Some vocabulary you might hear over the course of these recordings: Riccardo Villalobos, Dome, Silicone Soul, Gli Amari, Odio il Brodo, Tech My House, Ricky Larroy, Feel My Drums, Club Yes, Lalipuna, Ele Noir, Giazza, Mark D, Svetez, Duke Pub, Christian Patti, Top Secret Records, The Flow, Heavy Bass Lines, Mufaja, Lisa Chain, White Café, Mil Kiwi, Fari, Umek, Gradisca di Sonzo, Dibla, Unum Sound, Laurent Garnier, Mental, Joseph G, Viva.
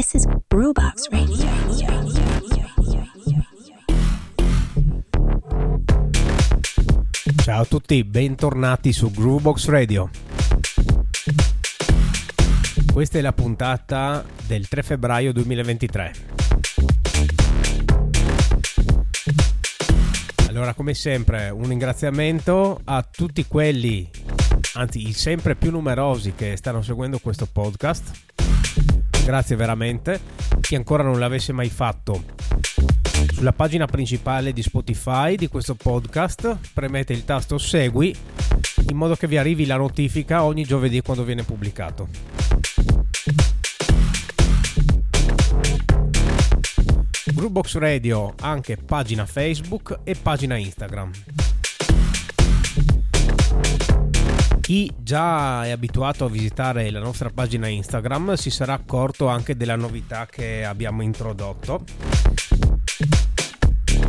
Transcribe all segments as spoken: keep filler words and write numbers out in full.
This is Groovebox Radio. Ciao a tutti, bentornati su Groovebox Radio. Questa è la puntata del tre febbraio duemilaventitré. Allora, come sempre, un ringraziamento a tutti quelli, anzi i sempre più numerosi, che stanno seguendo questo podcast. Grazie veramente. Chi ancora non l'avesse mai fatto, sulla pagina principale di Spotify di questo podcast premete il tasto segui in modo che vi arrivi la notifica ogni giovedì quando viene pubblicato. Groovebox Radio anche pagina Facebook e pagina Instagram. Chi già è abituato a visitare la nostra pagina Instagram si sarà accorto anche della novità che abbiamo introdotto,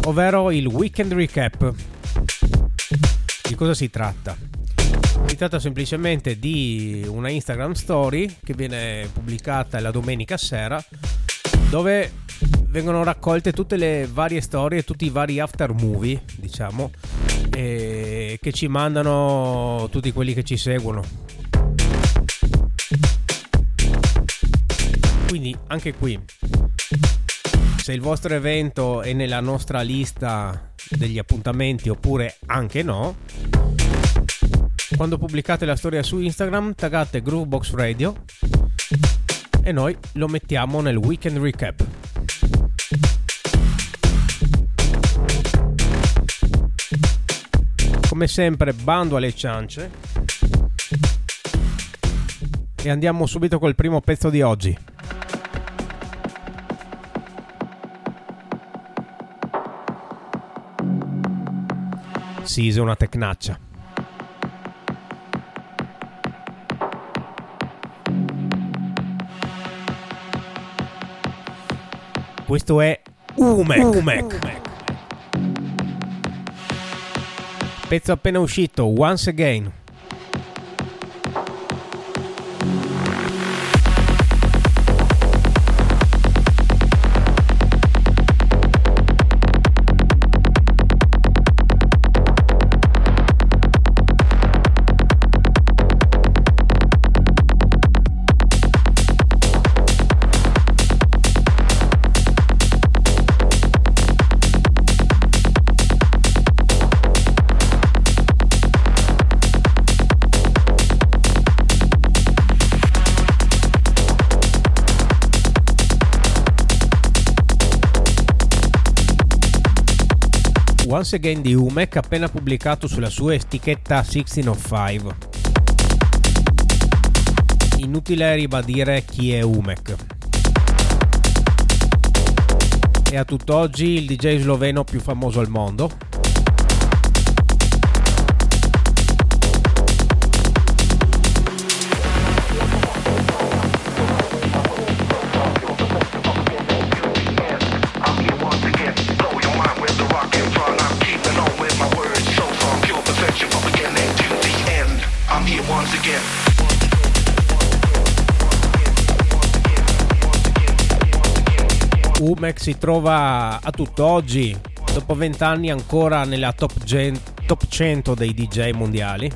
ovvero il weekend recap. Di cosa si tratta? Si tratta semplicemente di una Instagram story che viene pubblicata la domenica sera, dove vengono raccolte tutte le varie storie, tutti i vari after movie, diciamo, e che ci mandano tutti quelli che ci seguono. Quindi anche qui, se il vostro evento è nella nostra lista degli appuntamenti oppure anche no, quando pubblicate la storia su Instagram taggate Groovebox Radio e noi lo mettiamo nel weekend recap. Come sempre, bando alle ciance e andiamo subito col primo pezzo di oggi. Si usa una tecnaccia. Questo è Umek. Umek. Pezzo appena uscito, Once Again. Once Again di Umek, appena pubblicato sulla sua etichetta sedici zero cinque. Inutile ribadire chi è Umek. È a tutt'oggi il D J sloveno più famoso al mondo. Umek si trova a tutt'oggi, dopo vent'anni, ancora nella top, gen- top cento dei D J mondiali.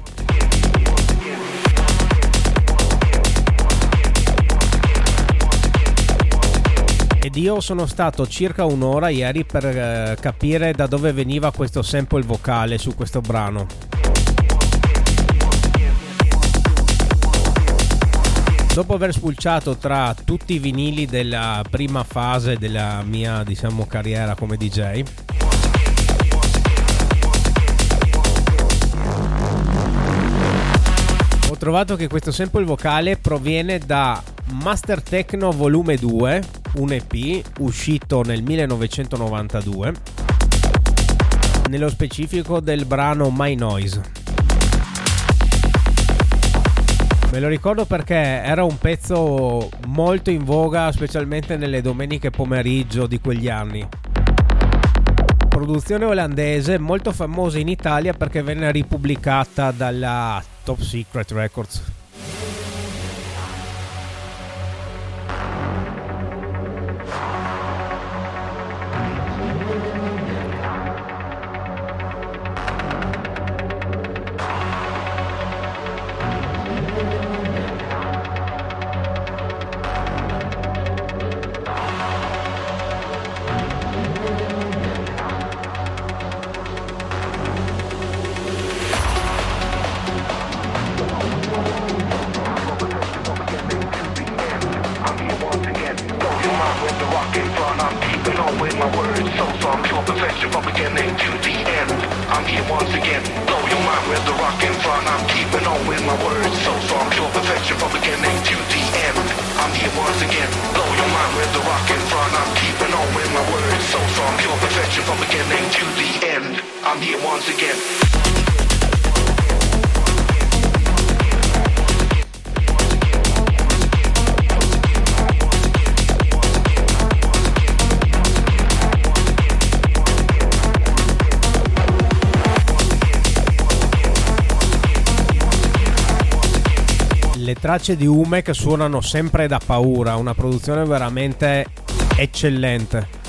Ed io sono stato circa un'ora ieri per eh, capire da dove veniva questo sample vocale su questo brano. Dopo aver spulciato tra tutti i vinili della prima fase della mia, diciamo, carriera come D J, ho trovato che questo sample vocale proviene da Master Techno Volume due, un E P uscito nel millenovecentonovantadue, nello specifico del brano My Noise. Me lo ricordo perché era un pezzo molto in voga, specialmente nelle domeniche pomeriggio di quegli anni. Produzione olandese, molto famosa in Italia perché venne ripubblicata dalla Top Secret Records. your perfection, from beginning to the end. I'm here once again, blow your mind with the rock and fun. I'm keeping on with my words, so strong, your perfection, from beginning to the end. I'm here once again, blow your mind with the rock and fun. I'm keeping on with my words, so strong, your perfection, from beginning to the end. I'm here once again. Le tracce di Umek suonano sempre da paura, una produzione veramente eccellente.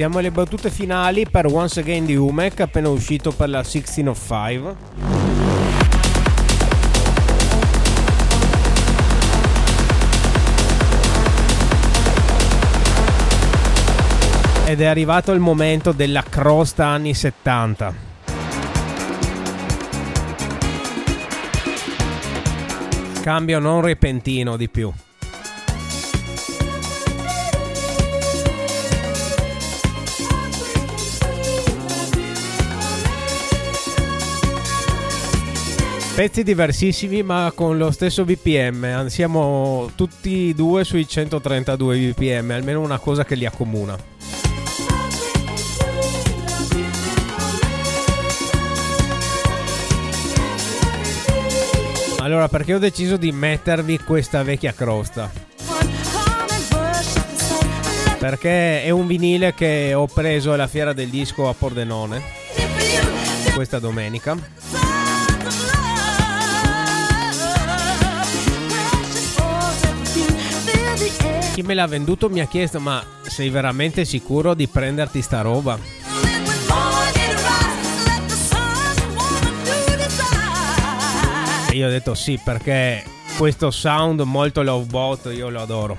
Siamo alle battute finali per Once Again di Umek, appena uscito per la sixteen oh five. Ed è arrivato il momento della crosta anni settanta. Cambio non repentino di più. Pezzi diversissimi ma con lo stesso B P M, siamo tutti e due sui one thirty-two B P M, almeno una cosa che li accomuna. Allora, perché ho deciso di mettervi questa vecchia crosta? Perché è un vinile che ho preso alla fiera del disco a Pordenone questa domenica. Chi me l'ha venduto mi ha chiesto: ma sei veramente sicuro di prenderti sta roba? E io ho detto sì, perché questo sound molto lovebot io lo adoro.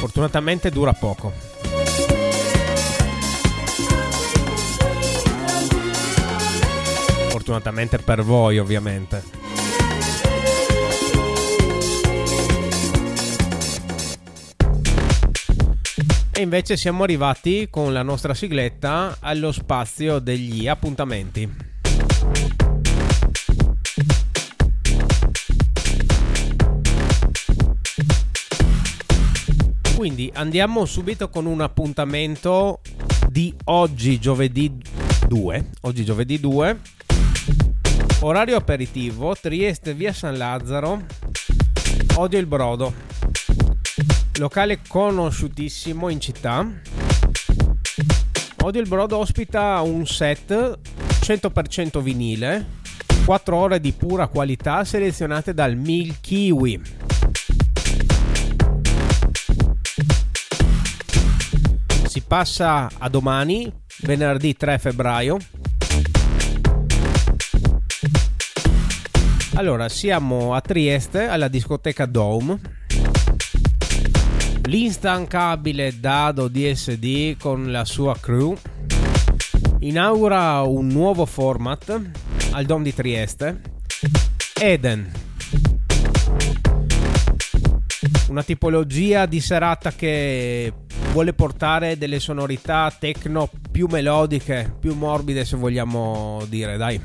Fortunatamente dura poco. Fortunatamente per voi, ovviamente. E invece siamo arrivati con la nostra sigletta allo spazio degli appuntamenti. Quindi andiamo subito con un appuntamento di oggi giovedì due. Oggi giovedì due. Orario aperitivo, Trieste, via San Lazzaro, Odio il Brodo. Locale conosciutissimo in città. Odio il Brodo ospita un set one hundred percent vinile, quattro ore di pura qualità selezionate dal Mil Kiwi. Si passa a domani, venerdì tre febbraio. Allora, siamo a Trieste, alla discoteca Dome. L'instancabile Dado D S D con la sua crew inaugura un nuovo format al Dome di Trieste, Eden. una tipologia di serata che vuole portare delle sonorità techno più melodiche, più morbide, se vogliamo dire, dai.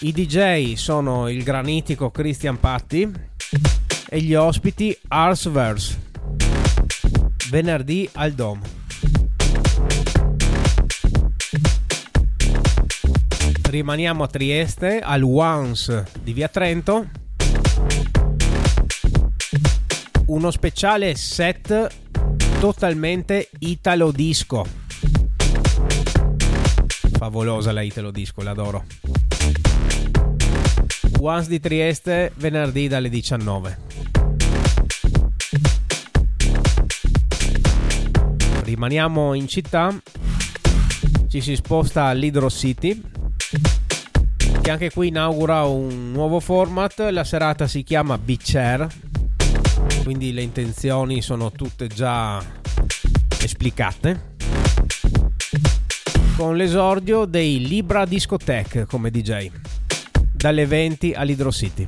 I D J sono il granitico Christian Patti e gli ospiti Arsverse, venerdì al Dome. Rimaniamo a Trieste, al Once di Via Trento. Uno speciale set totalmente italo disco. Favolosa la italo disco, l'adoro. Once di Trieste, venerdì dalle diciannove. Rimaniamo in città, ci si sposta all'Hydro City, che anche qui inaugura un nuovo format. La serata si chiama Beach Air, quindi le intenzioni sono tutte già esplicate, con l'esordio dei Libra Discotech come D J, dalle venti all'Hydro City.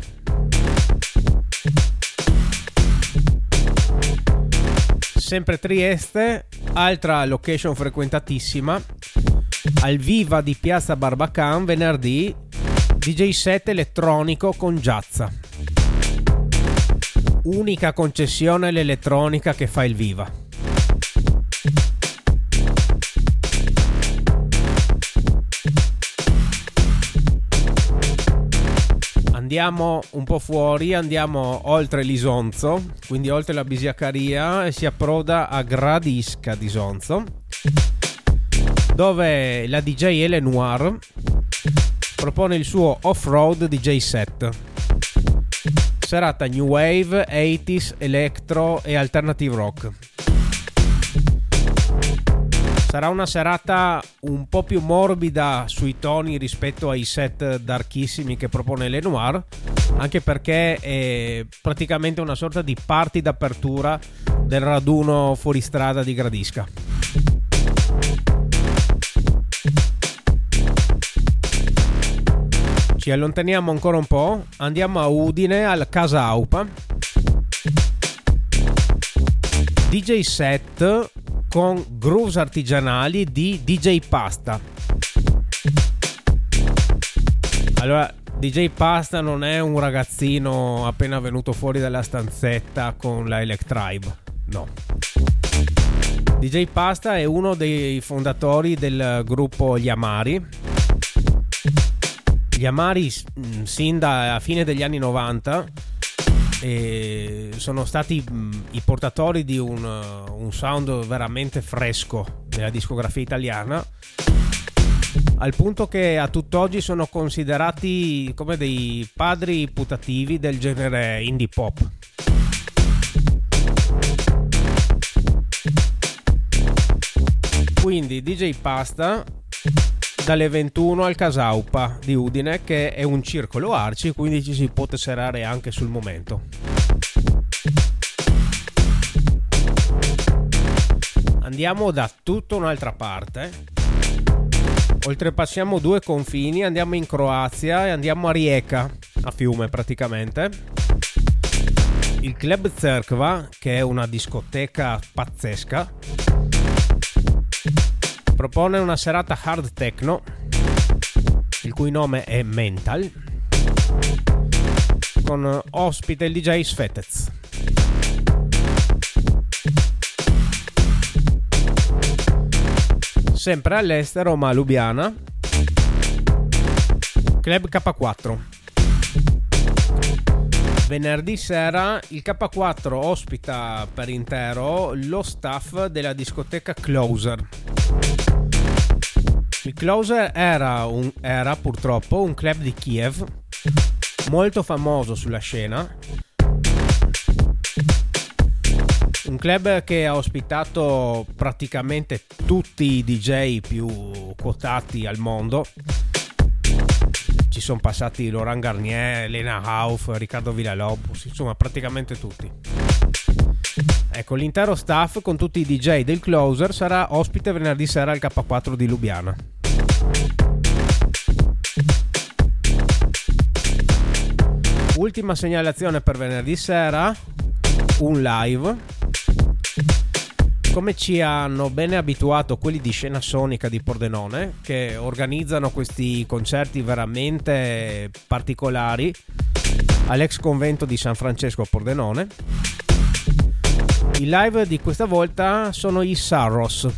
Sempre Trieste, altra location frequentatissima, al Viva di Piazza Barbacan, venerdì D J set elettronico con Giazza. Unica concessione l'elettronica che fa il Viva. Andiamo un po' fuori, andiamo oltre l'Isonzo, quindi oltre la Bisiacaria, e si approda a Gradisca di Sonzo, dove la D J Ele Noir propone il suo off-road D J set. Serata new wave, ottanta, electro e alternative rock. Sarà una serata un po' più morbida sui toni rispetto ai set darkissimi che propone Ele Noir, anche perché è praticamente una sorta di party d'apertura del raduno fuoristrada di Gradisca. Ci allontaniamo ancora un po', andiamo a Udine, alla Casa Aupa. D J set con grooves artigianali di D J Pasta. Allora, D J Pasta non è un ragazzino appena venuto fuori dalla stanzetta con la Electribe, no. D J Pasta è uno dei fondatori del gruppo Gli Amari. Gli Amari sin da fine degli anni novanta eh, sono stati i portatori di un, un sound veramente fresco nella discografia italiana, al punto che a tutt'oggi sono considerati come dei padri putativi del genere indie pop. Quindi D J Pasta dalle ventuno al Casaupa di Udine, che è un circolo arci, quindi ci si può tesserare anche sul momento. Andiamo da tutta un'altra parte, oltrepassiamo due confini, andiamo in Croazia e andiamo a Rijeka, a Fiume praticamente. Il Club Cerkva, che è una discoteca pazzesca, propone una serata hard techno, il cui nome è Mental, con ospite il D J Svetez. Sempre all'estero, ma a Lubiana, Club K quattro. Venerdì sera il K quattro ospita per intero lo staff della discoteca Closer. Il Closer era, un, era purtroppo un club di Kiev molto famoso sulla scena, un club che ha ospitato praticamente tutti i D J più quotati al mondo. Ci sono passati Laurent Garnier, Elena Hauf, Riccardo Villalobos, insomma praticamente tutti. Ecco, l'intero staff con tutti i D J del Closer sarà ospite venerdì sera al K quattro di Lubiana. Ultima segnalazione per venerdì sera, un live. Come ci hanno bene abituato quelli di Scena Sonica di Pordenone, che organizzano questi concerti veramente particolari all'ex convento di San Francesco a Pordenone, i live di questa volta sono i Sarros,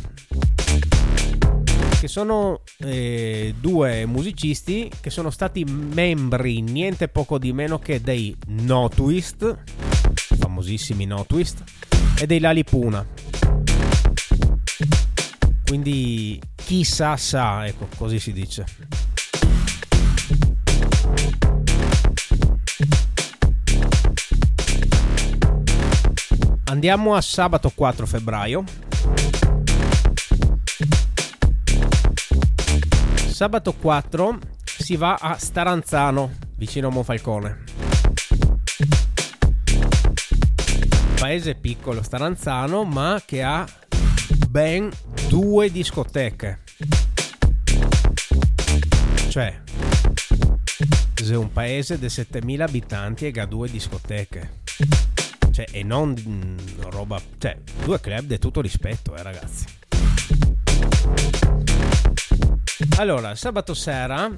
che sono eh, due musicisti che sono stati membri niente poco di meno che dei No Twist, famosissimi No Twist, e dei Lalipuna. Quindi chissà sa, ecco, così si dice. Andiamo a sabato quattro febbraio. Sabato quattro si va a Staranzano, vicino a Monfalcone. Paese piccolo Staranzano, ma che ha ben due discoteche. Cioè, se un paese di settemila abitanti e ha due discoteche. Cioè, e non mh, roba... Cioè, due club di tutto rispetto, eh ragazzi. Allora, sabato sera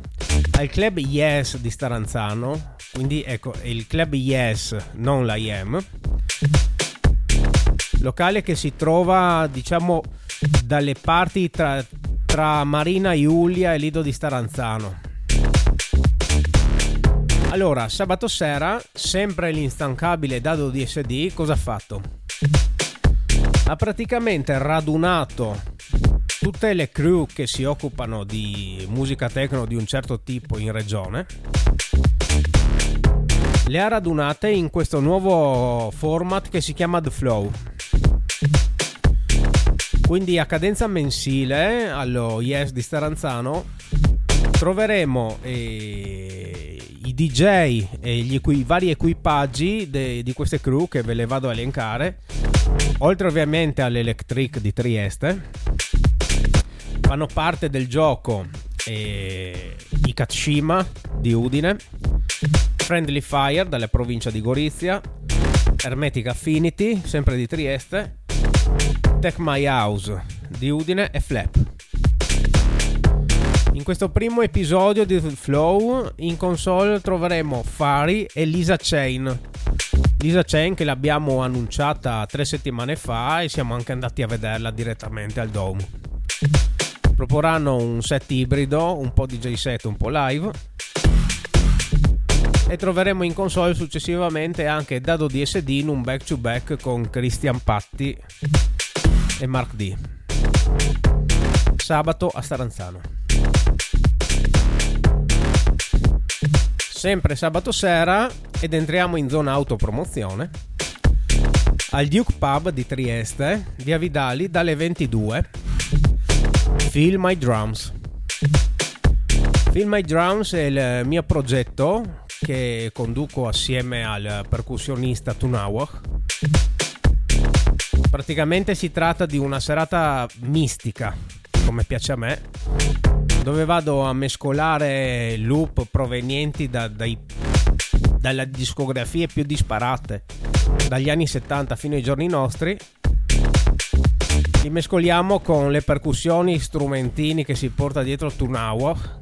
al Club Yes di Staranzano, quindi ecco, il Club Yes, non la I E M, locale che si trova, diciamo, dalle parti tra, tra Marina Iulia e Lido di Staranzano. Allora, sabato sera, sempre l'instancabile Dado D S D, cosa ha fatto? Ha praticamente radunato tutte le crew che si occupano di musica techno di un certo tipo in regione, le ha radunate in questo nuovo format che si chiama The Flow. Quindi a cadenza mensile allo Yes di Staranzano troveremo eh, i D J e gli equi- vari equipaggi de- di queste crew che ve le vado a elencare, oltre ovviamente all'Electric di Trieste. Fanno parte del gioco eh, i Katshima di Udine, Friendly Fire dalla provincia di Gorizia, Hermetic Affinity sempre di Trieste, Tech My House di Udine e Flap. In questo primo episodio di Flow in console troveremo Fari e Lisa Chain. Lisa Chain che l'abbiamo annunciata tre settimane fa e siamo anche andati a vederla direttamente al Dome. Proporranno un set ibrido, un po' D J set, un po' live, e troveremo in console successivamente anche Dado D S D in un back to back con Christian Patti e Mark D. Sabato a Staranzano. Sempre sabato sera ed entriamo in zona autopromozione al Duke Pub di Trieste, via Vidali, dalle ventidue. Feel My Drums. Feel My Drums è il mio progetto che conduco assieme al percussionista Tunawak. Praticamente si tratta di una serata mistica, come piace a me, dove vado a mescolare loop provenienti da, dai, dalle discografie più disparate, dagli anni settanta fino ai giorni nostri. Li mescoliamo con le percussioni, strumentini che si porta dietro Tunawak.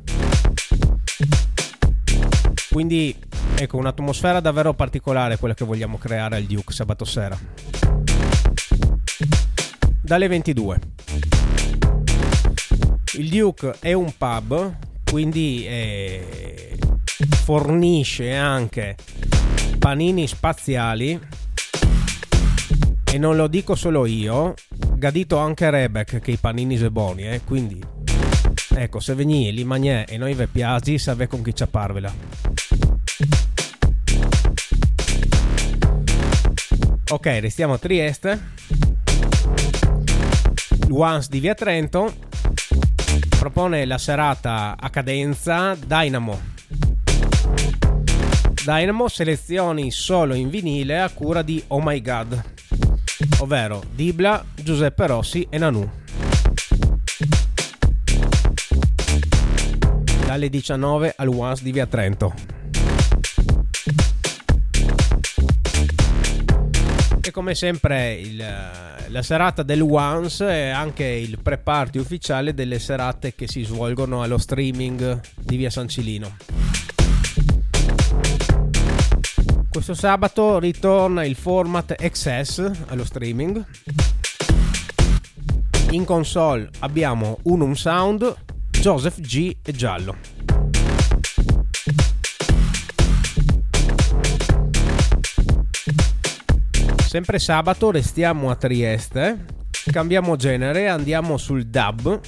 Quindi ecco, un'atmosfera davvero particolare quella che vogliamo creare al Duke sabato sera dalle ventidue. Il Duke è un pub, quindi eh, fornisce anche panini spaziali, e non lo dico solo io, gradito anche Rebek che i panini sono buoni, eh? Quindi ecco, se veni li mangiè e noi ve piaci, save con chi ciapparvela. Ok, restiamo a Trieste, Once di via Trento propone la serata a cadenza Dynamo. Dynamo, selezioni solo in vinile a cura di Oh My God, ovvero Dibla, Giuseppe Rossi e Nanù. Dalle diciannove al Once di via Trento. anche come sempre il, la serata del Once e anche il pre-party ufficiale delle serate che si svolgono allo Streaming di via San Cilino. Questo sabato ritorna il format Excess allo Streaming. In console abbiamo Unum Sound, Joseph G e Giallo. Sempre sabato restiamo a Trieste, cambiamo genere, andiamo sul dub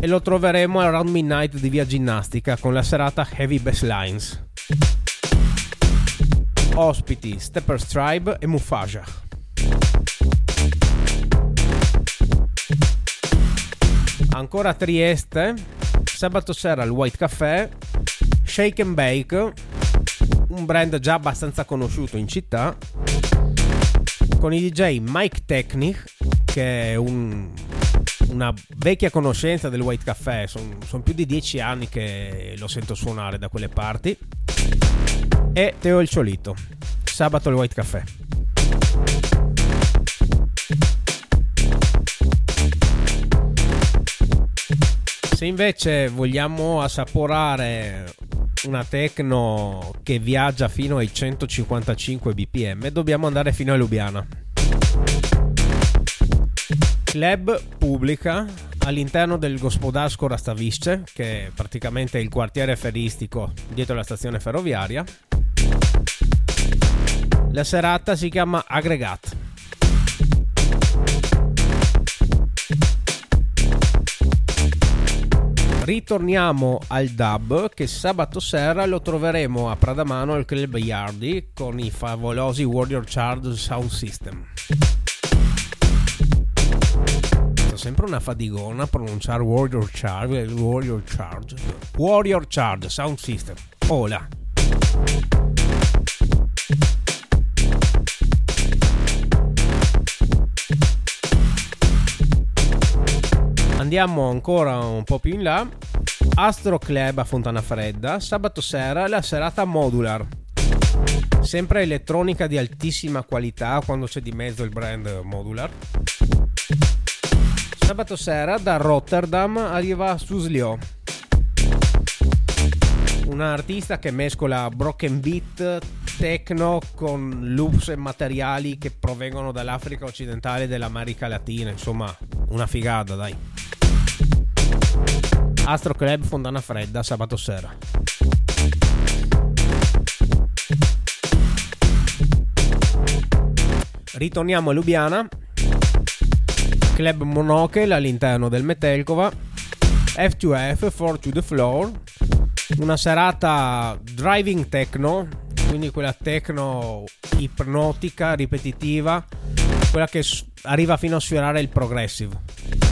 e lo troveremo al Round Midnight di via Ginnastica con la serata Heavy Bass Lines. Ospiti Stepper's Tribe e Mufaja. Ancora a Trieste, sabato sera al White Café, Shake and Bake, un brand già abbastanza conosciuto in città, con il D J Mike Technic, che è un, una vecchia conoscenza del White Café. Sono son più di dieci anni che lo sento suonare da quelle parti. E Teo il Ciolito, sabato al White Café. Se invece vogliamo assaporare una techno che viaggia fino ai centocinquantacinque bpm, dobbiamo andare fino a Lubiana. Club Pubblica all'interno del Gospodarsko Rastavišće, che è praticamente il quartiere feristico dietro la stazione ferroviaria. La serata si chiama Aggregat. Ritorniamo al dub, che sabato sera lo troveremo a Pradamano al Club Yardi con i favolosi Warrior Charge Sound System. Sto sempre una fadigona a pronunciare Warrior Charge, Warrior Charge, Warrior Charge Sound System. Hola. Andiamo ancora un po' più in là, Astro Club a Fontanafredda, sabato sera la serata Modular, sempre elettronica di altissima qualità quando c'è di mezzo il brand Modular. Sabato sera da Rotterdam arriva Suslio, un artista che mescola broken beat, techno con loops e materiali che provengono dall'Africa occidentale e dell'America Latina, insomma una figata dai. Astro Club Fontanafredda sabato sera. Ritorniamo a Lubiana, Club Monocle all'interno del Metelkova, F due F For to the Floor, una serata driving techno, quindi quella techno ipnotica, ripetitiva, quella che arriva fino a sfiorare il progressive.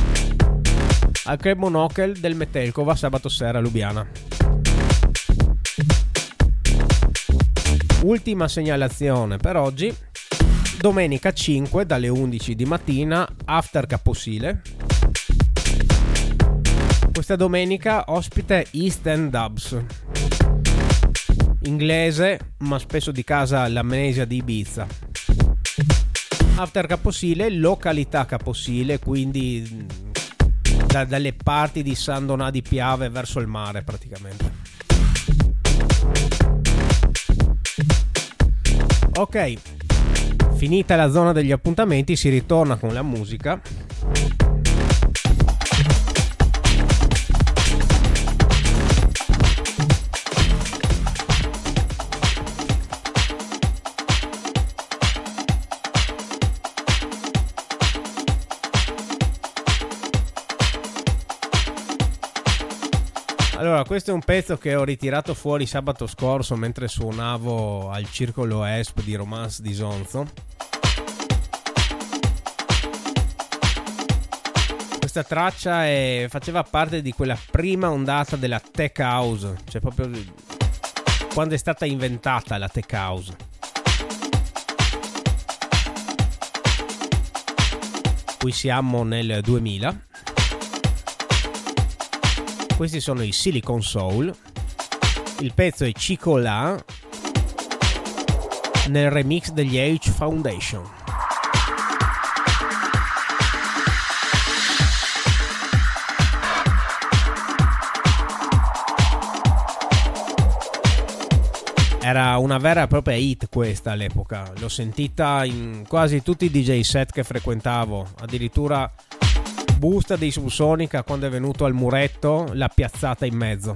Al Club Monocle del Metelkova sabato sera a Lubiana. Ultima segnalazione per oggi, domenica cinque dalle undici di mattina, After Caposile. Questa domenica ospite East End Dubs, inglese ma spesso di casa l'amnesia di Ibiza. After Caposile, località Caposile, quindi Da, dalle parti di San Donà di Piave verso il mare praticamente. Ok, finita la zona degli appuntamenti, si ritorna con la musica. Allora, questo è un pezzo che ho ritirato fuori sabato scorso mentre suonavo al Circolo E S P di Romance di Sonzo. Questa traccia è, faceva parte di quella prima ondata della Tech House, cioè proprio quando è stata inventata la Tech House. Qui siamo nel duemila. Questi sono i Silicon Soul, il pezzo è Cicolà nel remix degli H Foundation. era una vera e propria hit questa all'epoca, l'ho sentita in quasi tutti i D J set che frequentavo, addirittura Busta dei Subsonica quando è venuto al muretto l'ha piazzata in mezzo.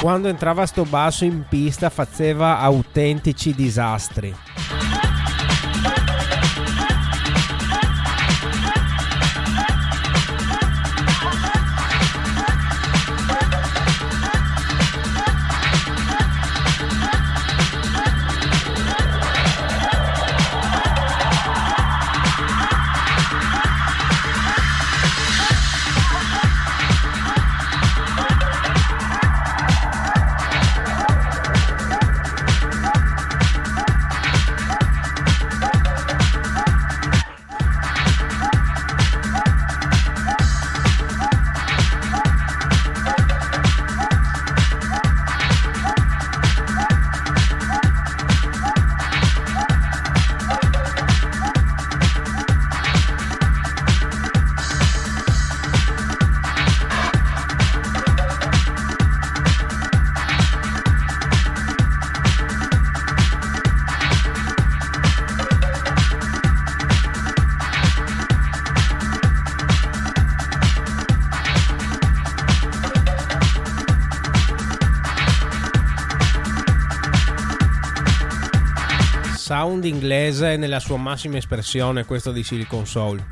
Quando entrava sto basso in pista faceva autentici disastri. Sound inglese nella sua massima espressione, questo di Silicon Soul,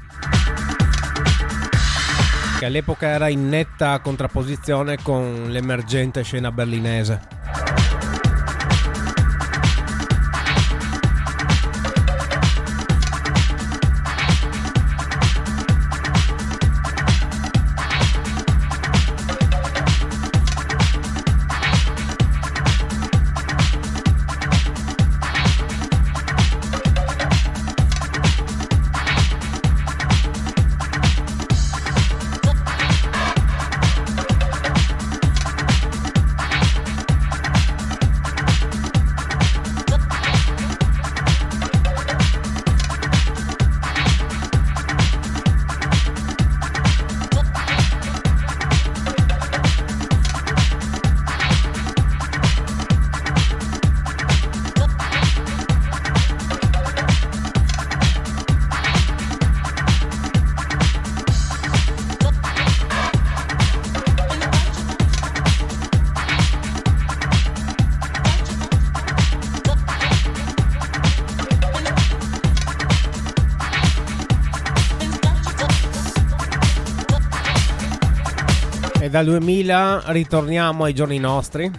che all'epoca era in netta contrapposizione con l'emergente scena berlinese. Dal duemila ritorniamo ai giorni nostri.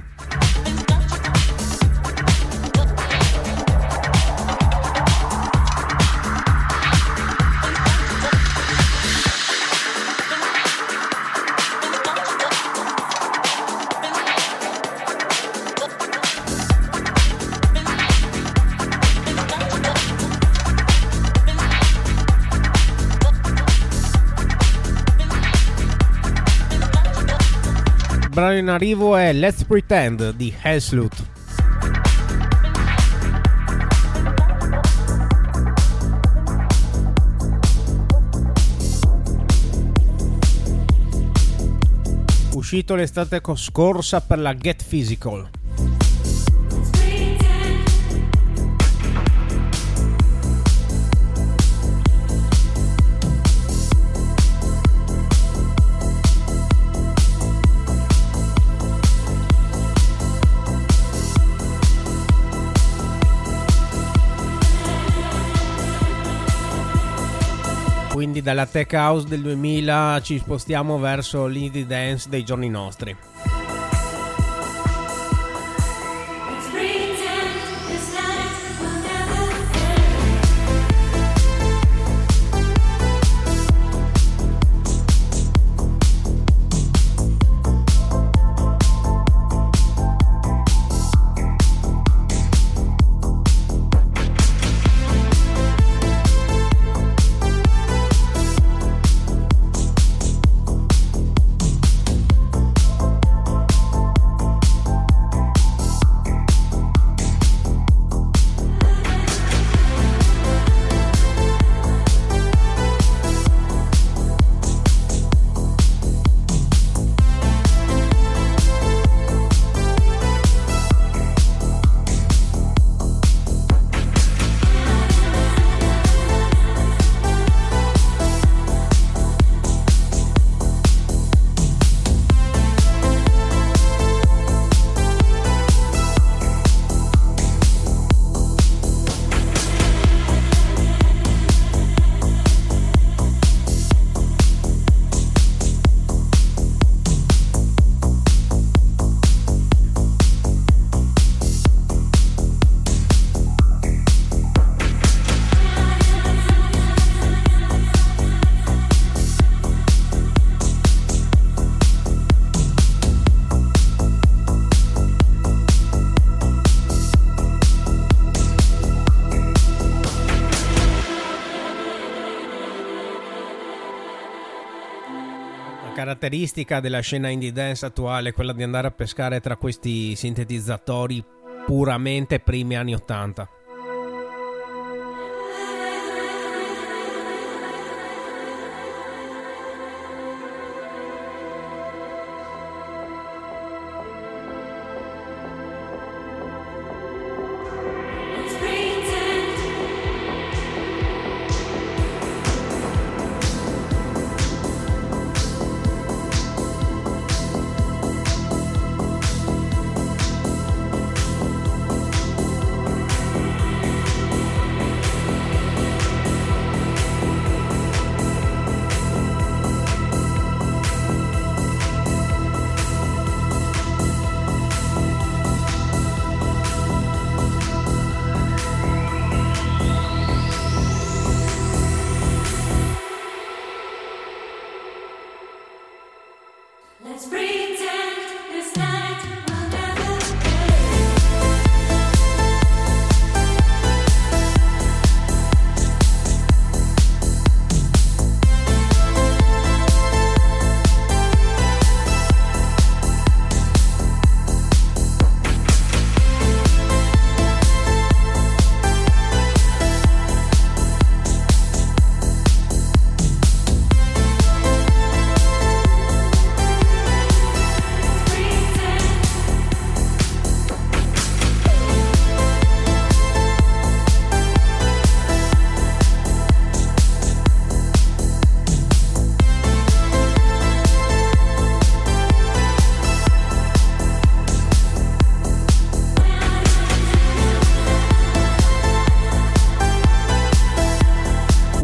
brano in arrivo è Let's Pretend di Hellslut. Uscito l'estate scorsa per la Get Physical. Quindi dalla tech house del duemila ci spostiamo verso l'indie dance dei giorni nostri. Caratteristica della scena indie dance attuale è quella di andare a pescare tra questi sintetizzatori puramente primi anni ottanta.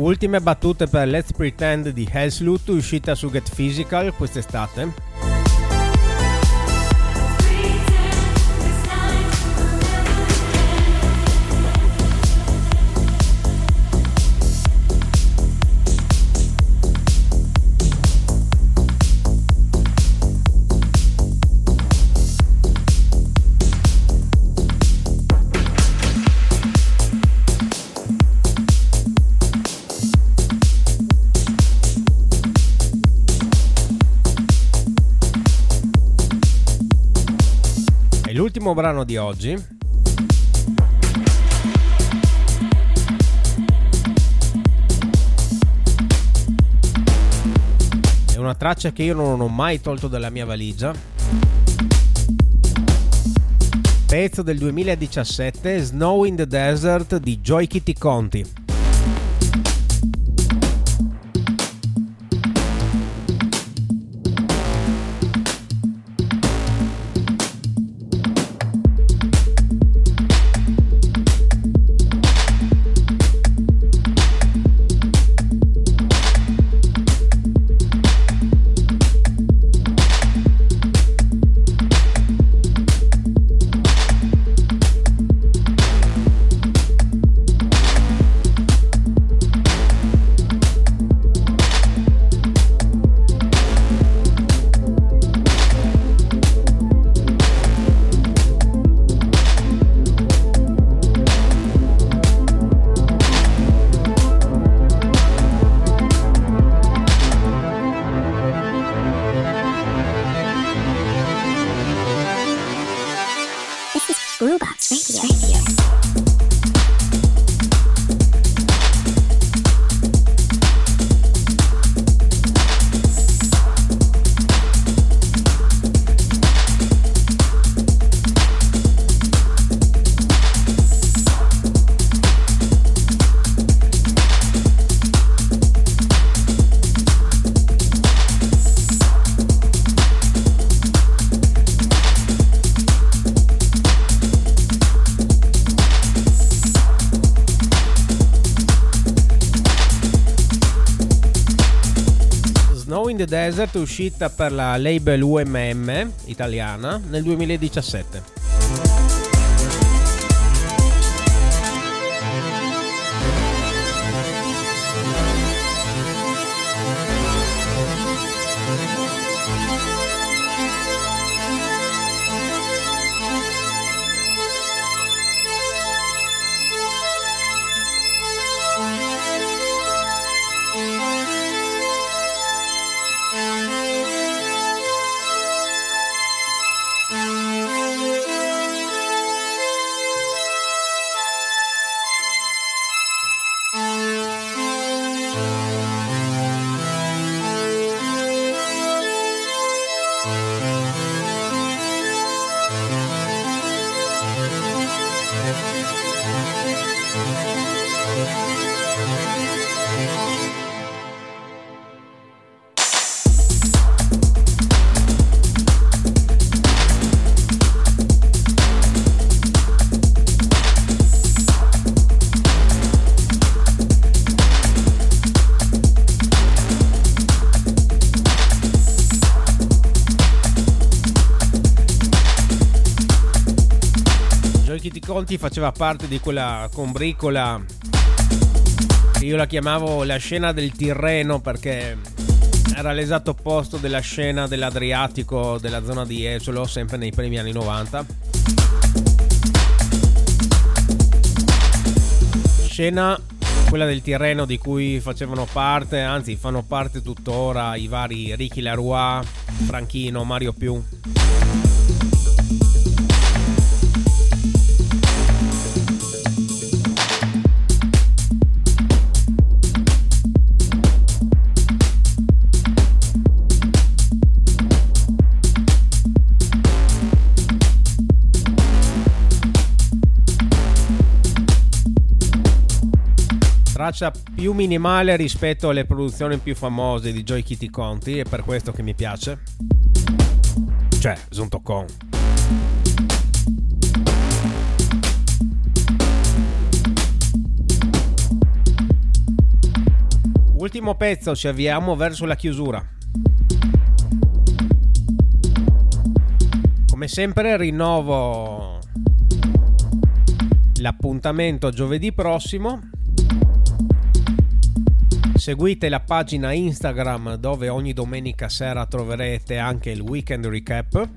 Ultime battute per Let's Pretend di Hellslut, uscita su Get Physical quest'estate. l'ultimo brano di oggi. È una traccia che io non ho mai tolto dalla mia valigia. Pezzo del duemiladiciassette, Snow in the Desert di Joy Kitty Conti. The Desert, uscita per la label U M M italiana nel duemiladiciassette. Conti faceva parte di quella combricola che io la chiamavo la scena del Tirreno, perché era l'esatto opposto della scena dell'Adriatico della zona di Ecolo, sempre nei primi anni novanta. Scena, quella del Tirreno, di cui facevano parte, anzi fanno parte tuttora, i vari Ricky Larroy, Franchino, Mario Più. Più minimale rispetto alle produzioni più famose di Joy Kitty Conti, è per questo che mi piace, cioè Zunto Con. Ultimo pezzo, ci avviamo verso la chiusura. Come sempre rinnovo l'appuntamento a giovedì prossimo. Seguite la pagina Instagram, dove ogni domenica sera troverete anche il weekend recap.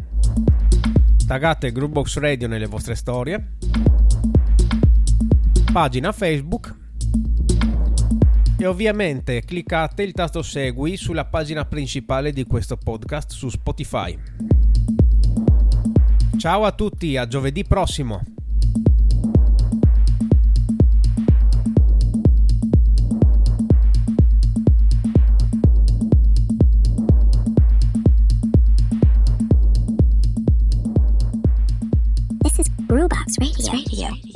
Taggate Groovebox Radio nelle vostre storie. Pagina Facebook. E ovviamente cliccate il tasto segui sulla pagina principale di questo podcast su Spotify. Ciao a tutti, a giovedì prossimo. This is Groovebox Radio.